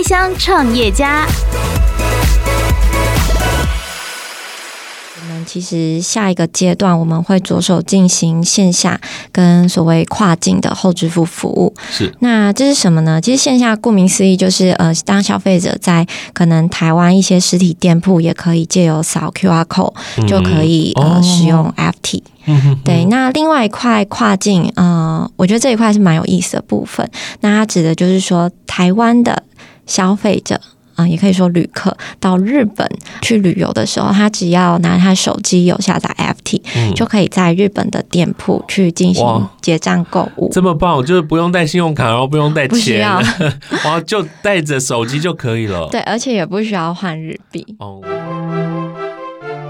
开箱创业家。其实下一个阶段我们会着手进行线下跟所谓跨境的后支付服务。是，那这是什么呢？其实线下顾名思义就是当消费者在可能台湾一些实体店铺也可以借由扫 QR code 就可以使用 AFTEE。对，那另外一块跨境我觉得这一块是蛮有意思的部分。那它指的就是说台湾的消费者也可以说旅客到日本去旅游的时候，他只要拿他手机有下载 FT、就可以在日本的店铺去进行结账购物。这么棒，就是不用带信用卡，然后不用带钱，然后就带着手机就可以了。对，而且也不需要换日币。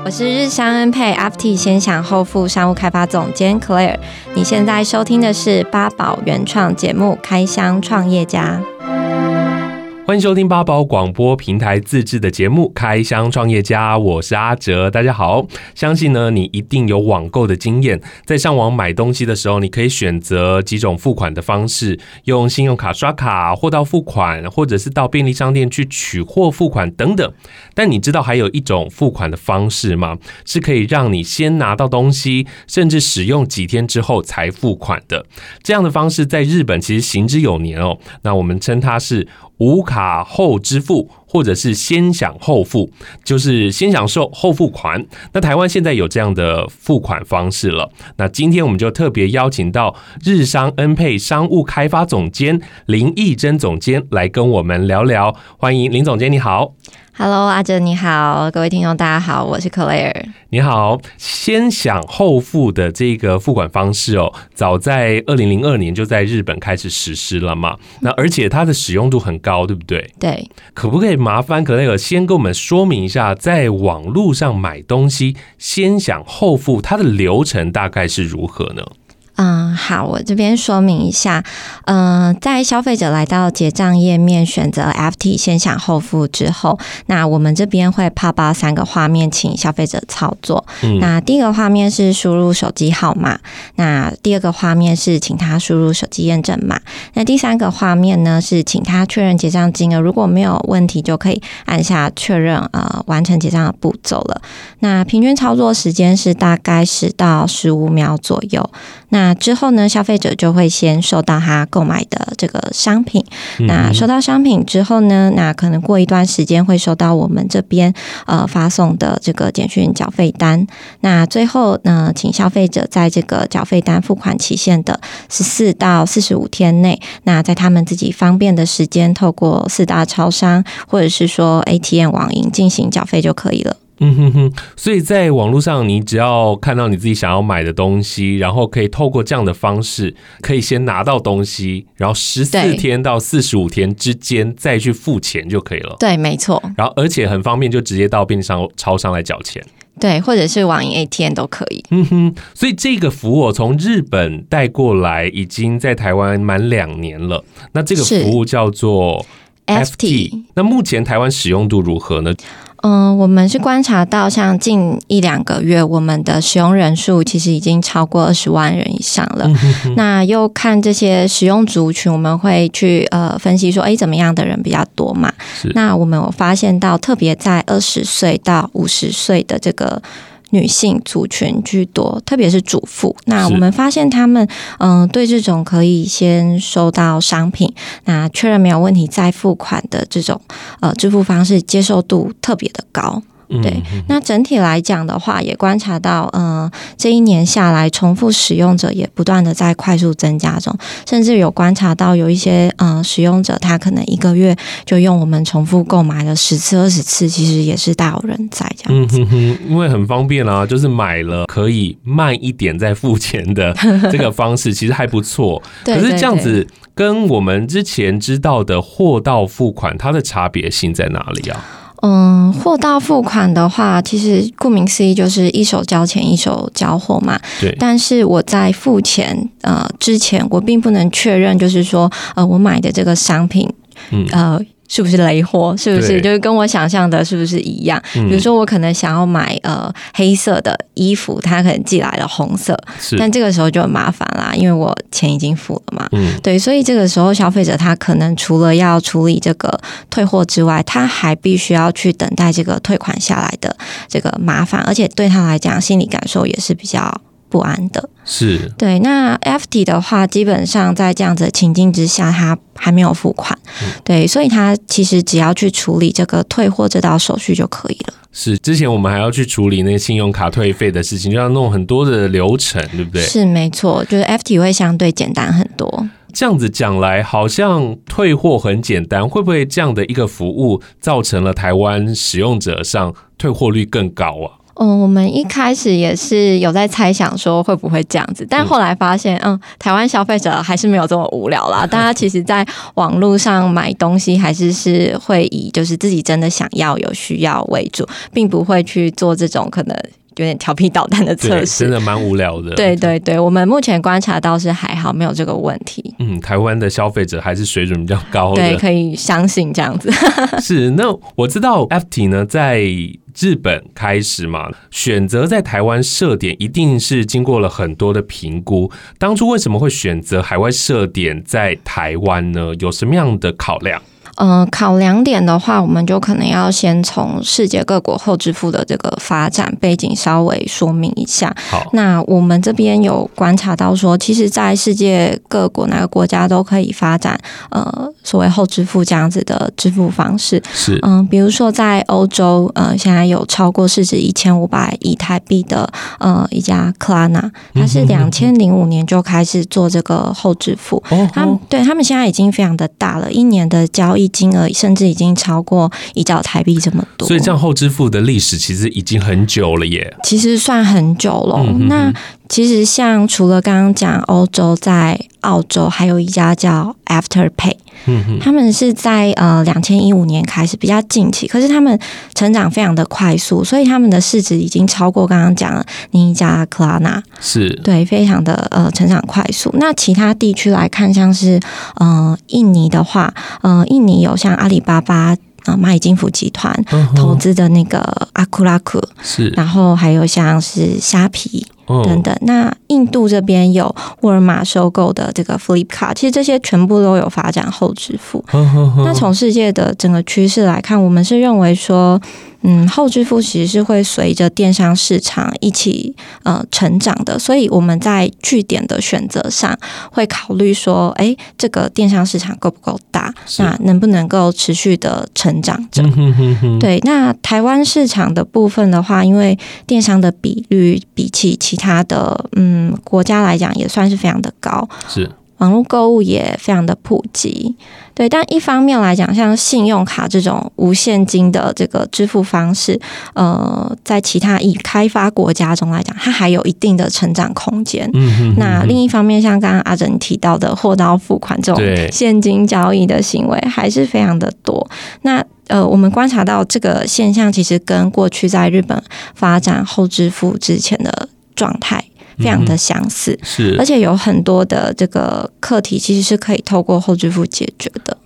我是日商恩配 AFTEE 先享后付商务开发总监 Claire， 你现在收听的是八宝原创节目《开箱创业家》。欢迎收听八宝广播平台自制的节目《开箱创业家》，我是阿哲，大家好。相信呢，你一定有网购的经验，在上网买东西的时候，你可以选择几种付款的方式，用信用卡刷卡，货到付款，或者是到便利商店去取货付款等等。但你知道还有一种付款的方式吗？是可以让你先拿到东西，甚至使用几天之后才付款的。这样的方式在日本其实行之有年哦。那我们称它是无卡后支付，或者是先享后付，就是先享受后付款。那台湾现在有这样的付款方式了。那今天我们就特别邀请到日商恩配商务开发总监林义珍总监来跟我们聊聊。欢迎林总监，你好。Hello， 阿哲你好，各位听众大家好，我是 Claire。你好，先享后付的这个付款方式早在2002年就在日本开始实施了嘛。那而且它的使用度很高，对不对？对。可不可以麻烦 Claire 先跟我们说明一下，在网路上买东西先享后付它的流程大概是如何呢？好，我这边说明一下。在消费者来到结账页面选择 FT 先享后付之后，那我们这边会 pop up 三个画面，请消费者操作。那第一个画面是输入手机号码，那第二个画面是请他输入手机验证码，那第三个画面呢是请他确认结账金额，如果没有问题就可以按下确认完成结账的步骤了。那平均操作时间是大概10到15秒左右。那之后呢，消费者就会先收到他购买的这个商品。那收到商品之后呢，那可能过一段时间会收到我们这边发送的这个简讯缴费单。那最后呢，请消费者在这个缴费单付款期限的14到45天内，那在他们自己方便的时间，透过四大超商或者是说 ATM 网银进行缴费就可以了。所以在网络上你只要看到你自己想要买的东西，然后可以透过这样的方式可以先拿到东西，然后14天到45天之间再去付钱就可以了。对，没错。然后而且很方便，就直接到便利超商来缴钱。对，或者是网银 ATM 都可以。所以这个服务从日本带过来已经在台湾满2年了。那这个服务叫做 AFTEE。 那目前台湾使用度如何呢？我们是观察到像近1-2个月我们的使用人数其实已经超过20万人以上了。那又看这些使用族群，我们会去分析说怎么样的人比较多嘛。那我们有发现到特别在20岁到50岁的这个女性族群居多，特别是主妇。那我们发现他们对这种可以先收到商品，那确认没有问题再付款的这种支付方式接受度特别的高。对，那整体来讲的话，也观察到，这一年下来，重复使用者也不断的在快速增加中，甚至有观察到有一些使用者，他可能1个月就用我们重复购买了10次、20次，其实也是大有人在这样子。因为很方便啦，就是买了可以慢一点再付钱的这个方式，其实还不错。可是这样子跟我们之前知道的货到付款，它的差别性在哪里啊？货到付款的话，其实顾名思义就是一手交钱一手交货嘛。对。但是我在付钱之前，我并不能确认，就是说我买的这个商品是不是雷货，是不是就是跟我想象的是不是一样，比如说我可能想要买黑色的衣服，他可能寄来了红色，但这个时候就很麻烦啦，因为我钱已经付了嘛，对，所以这个时候消费者他可能除了要处理这个退货之外，他还必须要去等待这个退款下来的这个麻烦，而且对他来讲心理感受也是比较不安的，是，对。那 AFTEE 的话，基本上在这样子的情境之下，他还没有付款，对，所以他其实只要去处理这个退货这道手续就可以了。是，之前我们还要去处理那个信用卡退费的事情，就要弄很多的流程，对不对？是，没错，就是 AFTEE 会相对简单很多。这样子讲来，好像退货很简单，会不会这样的一个服务造成了台湾使用者上退货率更高啊？我们一开始也是有在猜想说会不会这样子，但后来发现台湾消费者还是没有这么无聊啦，大家其实在网络上买东西还是会以就是自己真的想要有需要为主，并不会去做这种可能有点调皮捣蛋的测试，真的蛮无聊的。对对对，我们目前观察到是还好没有这个问题。台湾的消费者还是水准比较高的，对，可以相信这样子。是，那我知道 AFTEE 呢在日本开始嘛，选择在台湾设点一定是经过了很多的评估，当初为什么会选择海外设点在台湾呢？有什么样的考量？考量点的话，我们就可能要先从世界各国后支付的这个发展背景稍微说明一下。那我们这边有观察到说，其实在世界各国哪个国家都可以发展所谓后支付这样子的支付方式。是，比如说在欧洲，现在有超过市值1500亿台币的一家 Klarna， 它是2005年就开始做这个后支付。他们现在已经非常的大了，一年的交易金额甚至已经超过1兆台币这么多，所以这样后支付的历史其实已经很久了耶，其实算很久了。那其实像除了刚刚讲欧洲，在澳洲还有一家叫 AfterPay， 他们是在2015年开始比较近期，可是他们成长非常的快速，所以他们的市值已经超过刚刚讲的那一家 Klarna， 是，对，非常的成长快速。那其他地区来看，像是印尼的话，印尼有像阿里巴巴蚂蚁金服集团投资的那个 Akulaku， 是，然后还有像是虾皮等等。那印度这边有沃尔玛收购的这个 Flipkart， 其实这些全部都有发展后支付。那从世界的整个趋势来看，我们是认为说后支付其实是会随着电商市场一起成长的，所以我们在据点的选择上会考虑说，这个电商市场够不够大，那能不能够持续的成长着。对，那台湾市场的部分的话，因为电商的比率比起其他的国家来讲也算是非常的高，是，网络购物也非常的普及，对。但一方面来讲，像信用卡这种无现金的这个支付方式，在其他已开发国家中来讲，它还有一定的成长空间。那另一方面，像刚刚阿珍提到的货到付款这种现金交易的行为，还是非常的多。那我们观察到这个现象，其实跟过去在日本发展后支付之前的状态非常的相似，是，而且有很多的这个课题其实是可以透过后支付解决的。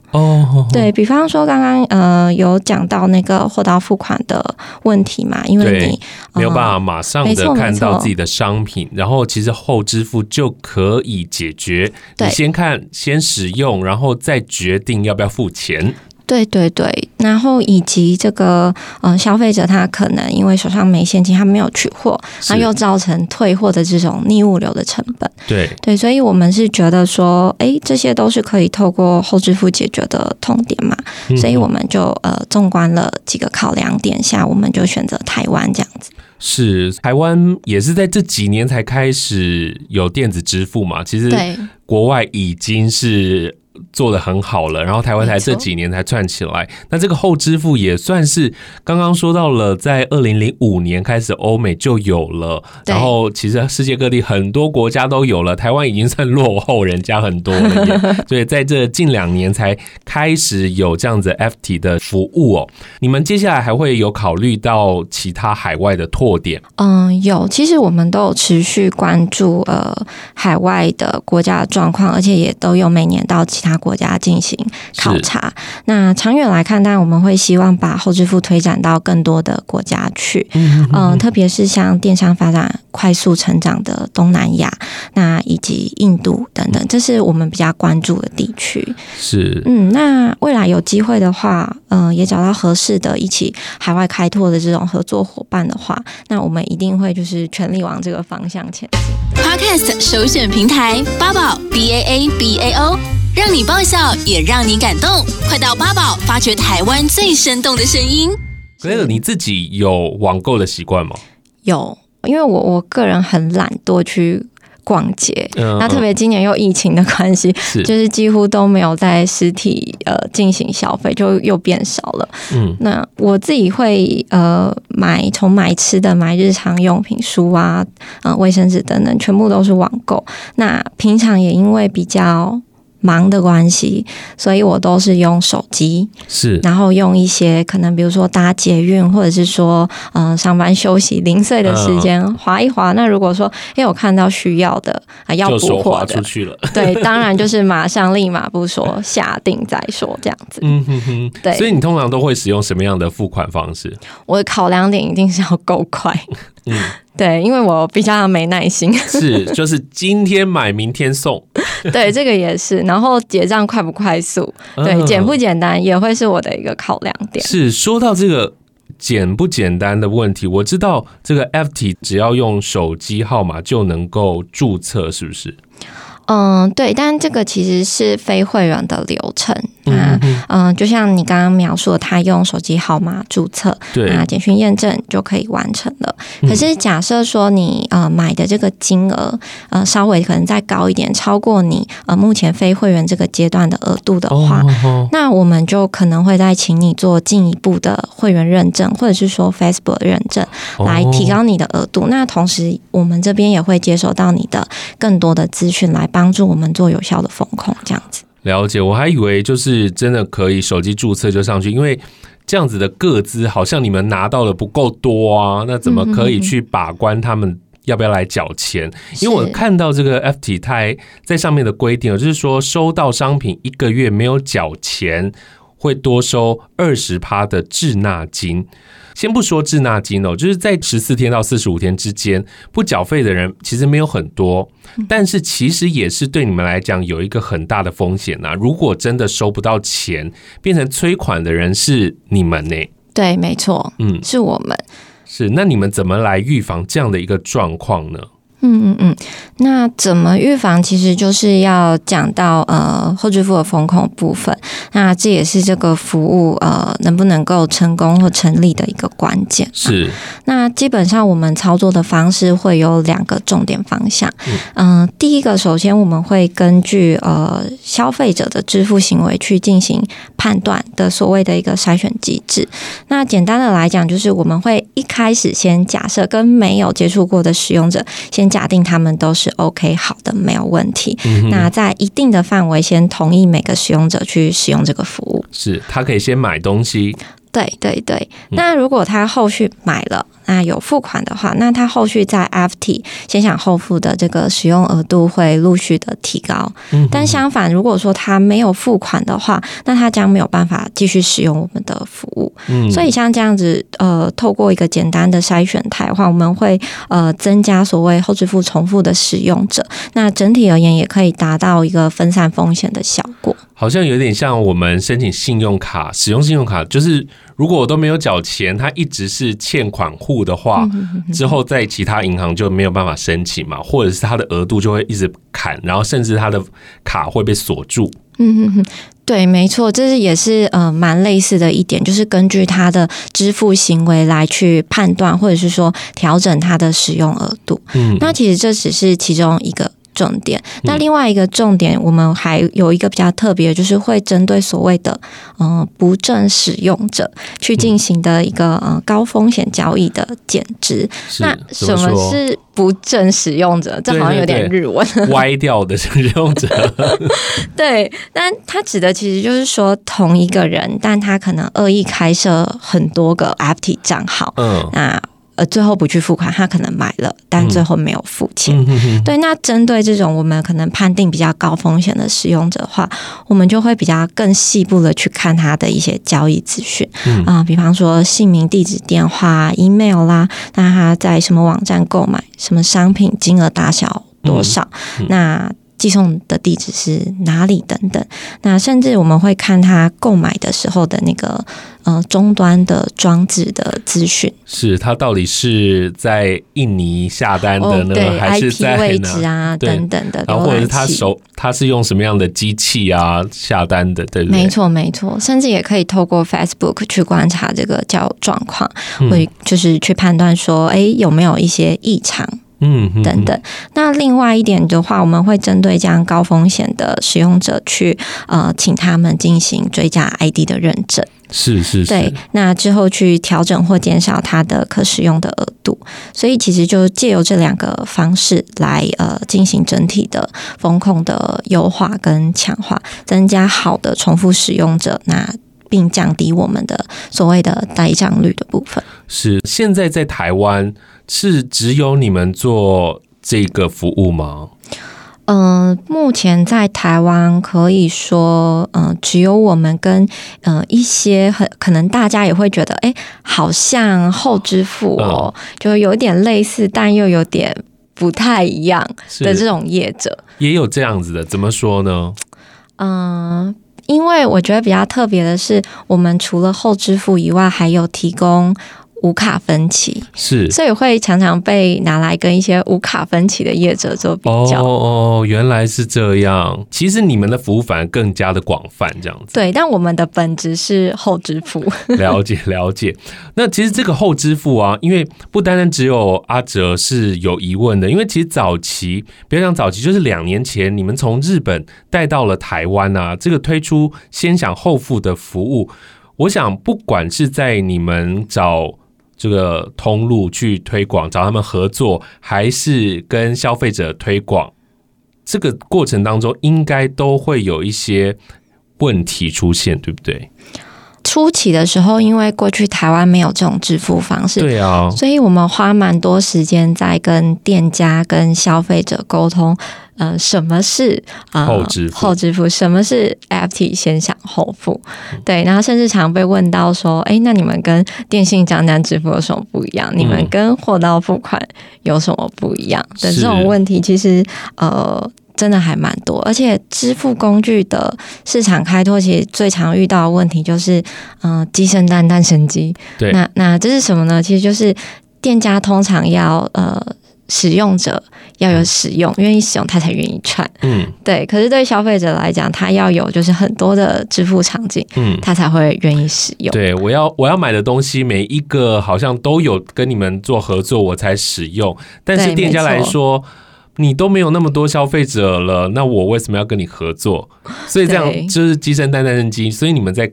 对，比方说刚刚有讲到那个货到付款的问题嘛，因为你没有办法马上的看到自己的商品，然后其实后支付就可以解决，你先看先使用，然后再决定要不要付钱。对对对，然后以及这个消费者他可能因为手上没现金，他没有取货，他又造成退货的这种逆物流的成本。对对，所以我们是觉得说，这些都是可以透过后支付解决的痛点嘛，所以我们就纵观了几个考量点下，我们就选择台湾这样子。是，台湾也是在这几年才开始有电子支付嘛，其实国外已经是做得很好了，然后台湾才这几年才串起来。那这个后支付也算是刚刚说到了，在2005年开始欧美就有了，然后其实世界各地很多国家都有了，台湾已经算落后人家很多了耶。所以在这近2年才开始有这样子 AFTEE 的服务哦。你们接下来还会有考虑到其他海外的拓点？有，其实我们都有持续关注海外的国家的状况，而且也都有每年到其他国家进行考察。那长远来看，当然我们会希望把后支付推展到更多的国家去，特别是像电商发展快速成长的东南亚，那以及印度等等，这是我们比较关注的地区。是，那未来有机会的话，也找到合适的一起海外开拓的这种合作伙伴的话，那我们一定会就是全力往这个方向前进。Podcast 首选平台八宝 BAABAO， 让你爆笑也让你感动，快到八宝发掘台湾最生动的声音。Claire， 你自己有网购的习惯吗？有，因为我个人很懒惰去逛街，那特别今年又疫情的关系，就是几乎都没有在实体进行消费，就又变少了。那我自己会买吃的、买日常用品、书啊、卫生纸等等，全部都是网购。那平常也因为比较忙的关系，所以我都是用手机，然后用一些可能比如说搭捷运，或者是说上班休息零碎的时间滑一滑。那如果说我看到需要的要补货的，就手滑出去了。对，当然就是马上立马不说下定再说这样子。对。所以你通常都会使用什么样的付款方式？我的考量点一定是要够快。对，因为我比较没耐心。是，就是今天买明天送。对，这个也是。然后结账快不快速，对，简不简单也会是我的一个考量点。是，说到这个简不简单的问题，我知道这个 AFTEE 只要用手机号码就能够注册，是不是？对，但这个其实是非会员的流程。就像你刚刚描述的，他用手机号码注册，那简讯验证就可以完成了。可是假设说你买的这个金额稍微可能再高一点，超过你目前非会员这个阶段的额度的话，那我们就可能会再请你做进一步的会员认证，或者是说 Facebook 认证来提高你的额度。那同时我们这边也会接收到你的更多的资讯来帮助我们做有效的风控，这样子。了解，我还以为就是真的可以手机注册就上去，因为这样子的个资好像你们拿到的不够多啊，那怎么可以去把关他们要不要来缴钱？因为我看到这个 FT 它在上面的规定，就是说收到商品一个月没有缴钱，会多收 20% 的滞纳金。先不说滞纳金哦，就是在14天到45天之间不缴费的人其实没有很多，但是其实也是对你们来讲有一个很大的风险啊，如果真的收不到钱，变成催款的人是你们呢？对，没错，是我们。是，那你们怎么来预防这样的一个状况呢？那怎么预防？其实就是要讲到后支付的风控部分。那这也是这个服务能不能够成功或成立的一个关键。是。那基本上我们操作的方式会有两个重点方向。第一个，首先我们会根据消费者的支付行为去进行判断的所谓的一个筛选机制。那简单的来讲，就是我们会一开始先假设跟没有接触过的使用者先假定他们都是 OK 好的，没有问题。那在一定的范围先同意每个使用者去使用这个服务。是，他可以先买东西。对。那如果他后续买了，那有付款的话，那他后续在 AFTEE 先享后付的这个使用额度会陆续的提高。但相反，如果说他没有付款的话，那他将没有办法继续使用我们的服务。所以像这样子透过一个简单的筛选台的话，我们会增加所谓后支付重复的使用者，那整体而言也可以达到一个分散风险的效果。好像有点像我们申请信用卡，使用信用卡，就是如果我都没有缴钱，它一直是欠款户的话，之后在其他银行就没有办法申请嘛，或者是它的额度就会一直砍，然后甚至它的卡会被锁住。对，没错，这也是蛮类似的一点，就是根据他的支付行为来去判断，或者是说调整他的使用额度。那其实这只是其中一个重点。那另外一个重点，我们还有一个比较特别，就是会针对所谓的不正使用者去进行的一个高风险交易的减值。那什么是不正使用者？这好像有点日文。对，歪掉的使用者。对，但他指的其实就是说同一个人，但他可能恶意开设很多个 AFTEE 账号。那最后不去付款，他可能买了但最后没有付钱、对，那针对这种我们可能判定比较高风险的使用者的话，我们就会比较更细部的去看他的一些交易资讯、比方说姓名、地址、电话、 email 啦，那他在什么网站购买什么商品，金额大小多少、那寄送的地址是哪里等等，那甚至我们会看他购买的时候的那个终端的装置的资讯，是他到底是在印尼下单的呢，还是在 IP 位置啊等等的，然后或者是他是用什么样的机器啊下单的，对不对？没错没错，甚至也可以透过 Facebook 去观察这个交友状况，会就是去判断说有没有一些异常等等。那另外一点的话，我们会针对这样高风险的使用者去请他们进行追加 ID 的认证，是是是，对，那之后去调整或减少它的可使用的额度，所以其实就借由这两个方式来进行整体的风控的优化跟强化，增加好的重复使用者，那并降低我们的所谓的呆账率的部分。是，现在在台湾是只有你们做这个服务吗？目前在台湾可以说，只有我们跟一些可能大家也会觉得，好像后支付就有点类似，但又有点不太一样的这种业者，也有这样子的。怎么说呢？因为我觉得比较特别的是，我们除了后支付以外，还有提供无卡分期，是，所以会常常被拿来跟一些无卡分期的业者做比较。原来是这样。其实你们的服务反而更加的广泛，这样子。对，但我们的本质是后支付。了解了解。那其实这个后支付啊，因为不单单只有阿哲是有疑问的，因为其实早期，不要讲早期，就是2年前你们从日本带到了台湾啊，这个推出先享后付的服务，我想不管是在你们找这个通路去推广，找他们合作，还是跟消费者推广，这个过程当中应该都会有一些问题出现，对不对？初期的时候，因为过去台湾没有这种支付方式，对啊，所以我们花蛮多时间在跟店家、跟消费者沟通，什么是后支付，什么是 AFTEE 先享后付，对，然后甚至常被问到说，那你们跟电信账单支付有什么不一样？你们跟货到付款有什么不一样？等这种问题，其实真的还蛮多，而且支付工具的市场开拓，其实最常遇到的问题就是，鸡生蛋，蛋生鸡。对，那这是什么呢？其实就是店家通常要使用者要有使用，愿意使用他才愿意串，对。可是对消费者来讲，他要有就是很多的支付场景，他才会愿意使用。对，我要买的东西，每一个好像都有跟你们做合作，我才使用。但是店家来说，你都没有那么多消费者了，那我为什么要跟你合作？所以这样就是鸡生蛋，蛋生鸡。所以你们在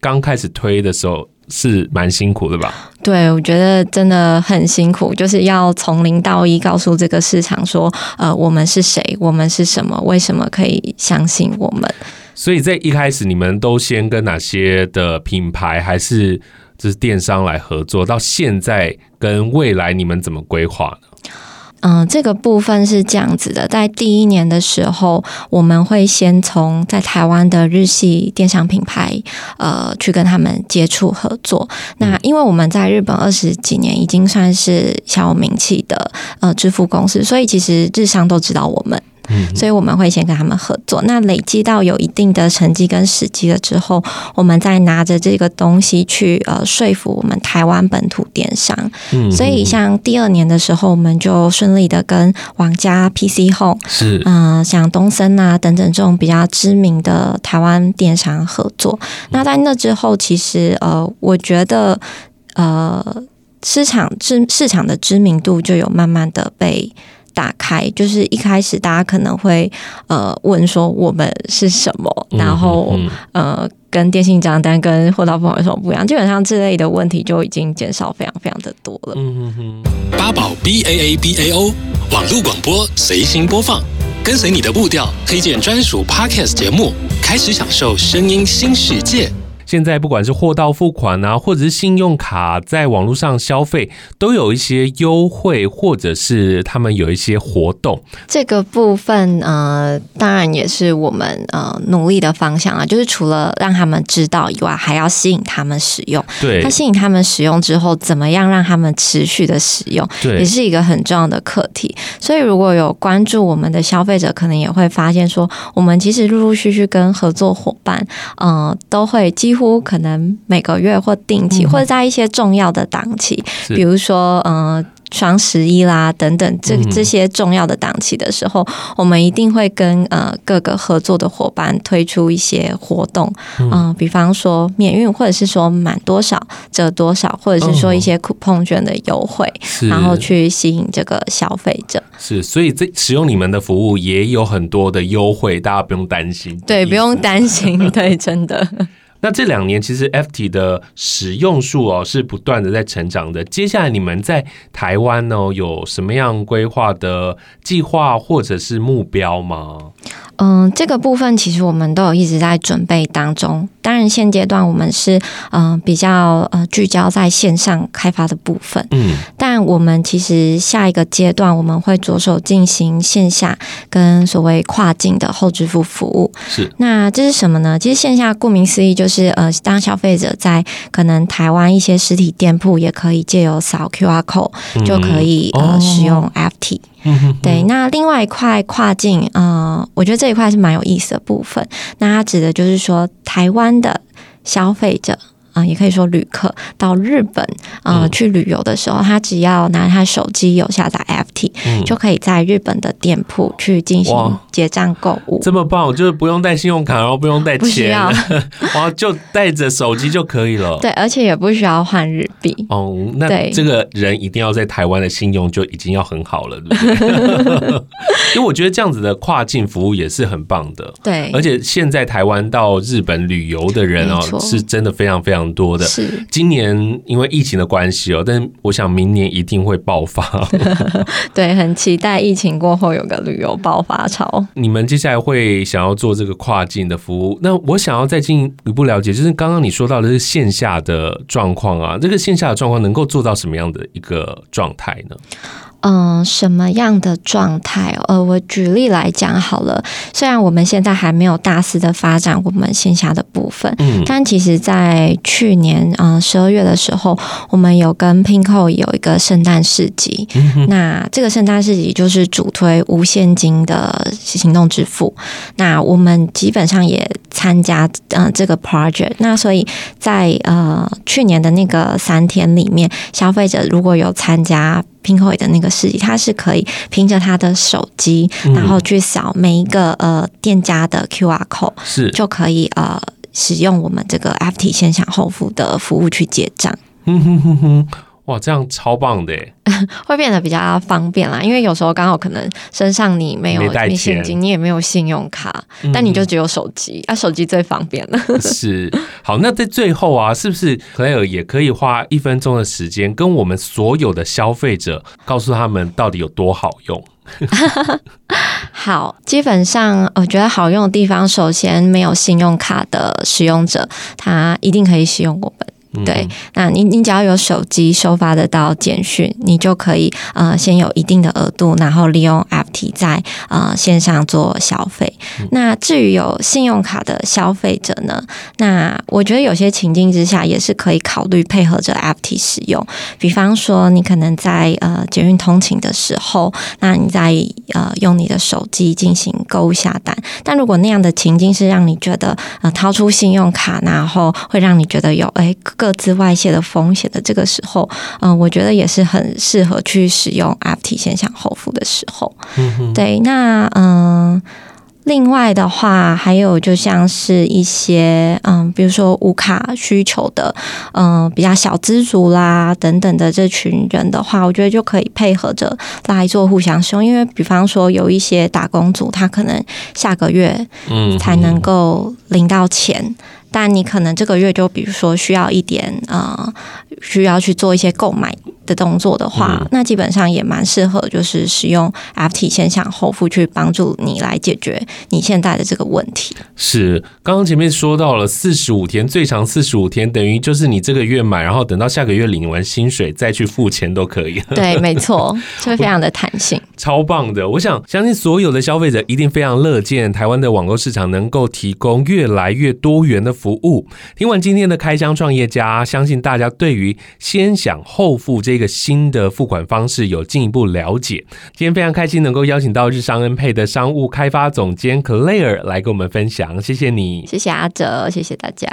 刚开始推的时候是蛮辛苦的吧？对，我觉得真的很辛苦，就是要从0到1告诉这个市场说，我们是谁，我们是什么，为什么可以相信我们。所以在一开始，你们都先跟哪些的品牌还是就是电商来合作？到现在跟未来你们怎么规划呢？这个部分是这样子的，在第1年的时候，我们会先从在台湾的日系电商品牌去跟他们接触合作。那因为我们在日本20几年已经算是小有名气的支付公司，所以其实日商都知道我们。所以我们会先跟他们合作，那累积到有一定的成绩跟时机了之后，我们再拿着这个东西去说服我们台湾本土电商。所以像第2年的时候，我们就顺利的跟网家 PC Home 是像东森啊等等这种比较知名的台湾电商合作。那在那之后，其实我觉得市场的知名度就有慢慢的被打开，就是一开始大家可能会问说我们是什么，然后跟电信账单跟货到付款有什么不一样，基本上这类的问题就已经减少非常非常的多了。八宝 BAABAO 网路广播随心播放，跟随你的步调，推荐专属 Podcast 节目，开始享受声音新世界。现在不管是货到付款啊，或者是信用卡在网络上消费，都有一些优惠，或者是他们有一些活动。这个部分当然也是我们努力的方向啊，就是除了让他们知道以外，还要吸引他们使用。对，那吸引他们使用之后，怎么样让他们持续的使用，也是一个很重要的课题。所以如果有关注我们的消费者，可能也会发现说，我们其实陆陆续续跟合作伙伴都会几乎可能每个月或定期，或者在一些重要的档期，比如说双十一啦等等 这些重要的档期的时候，我们一定会跟各个合作的伙伴推出一些活动，比方说免运，或者是说满多少折多少，或者是说一些 coupon 券的优惠，然后去吸引这个消费者。是，所以使用你们的服务也有很多的优惠，大家不用担心。对，不用担心。对，真的。那这2年其实 FT 的使用数是不断的在成长的。接下来你们在台湾有什么样规划的计划或者是目标吗？这个部分其实我们都有一直在准备当中。当然现阶段我们是比较聚焦在线上开发的部分，但我们其实下一个阶段我们会着手进行线下跟所谓跨境的后支付服务。是，那这是什么呢？其实线下顾名思义就是当消费者在可能台湾一些实体店铺也可以借由扫 QR code 就可以使用 AFTEE。对，那另外一块跨境我觉得这一块是蛮有意思的部分。那它指的就是说台湾的消费者也可以说旅客到日本去旅游的时候，他只要拿他手机有下载 AFT，就可以在日本的店铺去进行结账购物。这么棒，就是不用带信用卡，然后不用带钱，然后就带着手机就可以了。对，而且也不需要换日币。哦，那这个人一定要在台湾的信用就已经要很好了，对不对？因为我觉得这样子的跨境服务也是很棒的。对，而且现在台湾到日本旅游的人是真的非常非常多的。今年因为疫情的关系但是我想明年一定会爆发。对，很期待疫情过后有个旅游爆发潮。你们接下来会想要做这个跨境的服务，那我想要再进一步了解，就是刚刚你说到的是线下的状况啊，这个线下的状况能够做到什么样的一个状态呢？什么样的状态？我举例来讲好了。虽然我们现在还没有大肆的发展我们线下的部分，但其实在去年12月的时候，我们有跟 Pinko 有一个圣诞市集。那这个圣诞市集就是主推无现金的行动支付。那我们基本上也参加这个 project。那所以在去年的那个3天里面，消费者如果有参加Pinko 的那个市集，他是可以凭着他的手机，然后去扫每一个店家的 QR code， 是就可以使用我们这个 AFTEE 线上后付的服务去结账。哇，这样超棒的耶。会变得比较方便啦，因为有时候刚好可能身上你没有现金，你也没有信用卡，但你就只有手机手机最方便了。是，好，那在最后是不是 Claire 也可以花1分钟的时间跟我们所有的消费者告诉他们到底有多好用？好，基本上我觉得好用的地方，首先没有信用卡的使用者他一定可以使用我们。对，那你只要有手机收发得到简讯，你就可以先有一定的额度，然后利用 AFTEE 在线上做消费。那至于有信用卡的消费者呢，那我觉得有些情境之下也是可以考虑配合着 AFTEE 使用。比方说你可能在捷运通勤的时候，那你在用你的手机进行购物下单，但如果那样的情境是让你觉得掏出信用卡，然后会让你觉得有各自外泄的风险的这个时候，我觉得也是很适合去使用 AFTEE 线上后付的时候。对，那另外的话，还有就像是一些比如说无卡需求的比较小资族啦等等的这群人的话，我觉得就可以配合着来做互相使用。因为比方说有一些打工族，他可能下个月才能够领到钱，但你可能这个月就比如说需要一点需要去做一些购买的动作的话，那基本上也蛮适合就是使用 AFTEE 先享后付去帮助你来解决你现在的这个问题。是，刚刚前面说到了45天，最长45天等于就是你这个月买，然后等到下个月领完薪水再去付钱都可以。对，没错，就会非常的弹性，超棒的。我想相信所有的消费者一定非常乐见台湾的网购市场能够提供越来越多元的服务。听完今天的开箱创业家，相信大家对于先享后付这个新的付款方式有进一步了解。今天非常开心能够邀请到日商恩配的商务开发总监 Claire 来跟我们分享，谢谢你。谢谢阿哲，谢谢大家，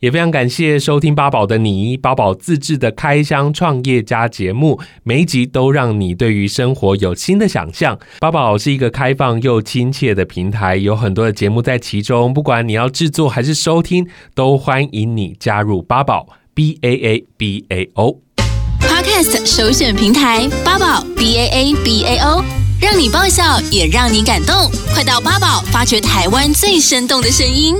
也非常感谢收听八宝的你，八宝自制的开箱创业家节目，每一集都让你对于生活有新的想象。八宝是一个开放又亲切的平台，有很多的节目在其中，不管你要制作还是收听，都欢迎你加入八宝 BAABAO Podcast 首选平台八宝 BAABAO， 让你爆笑也让你感动，快到八宝发掘台湾最生动的声音。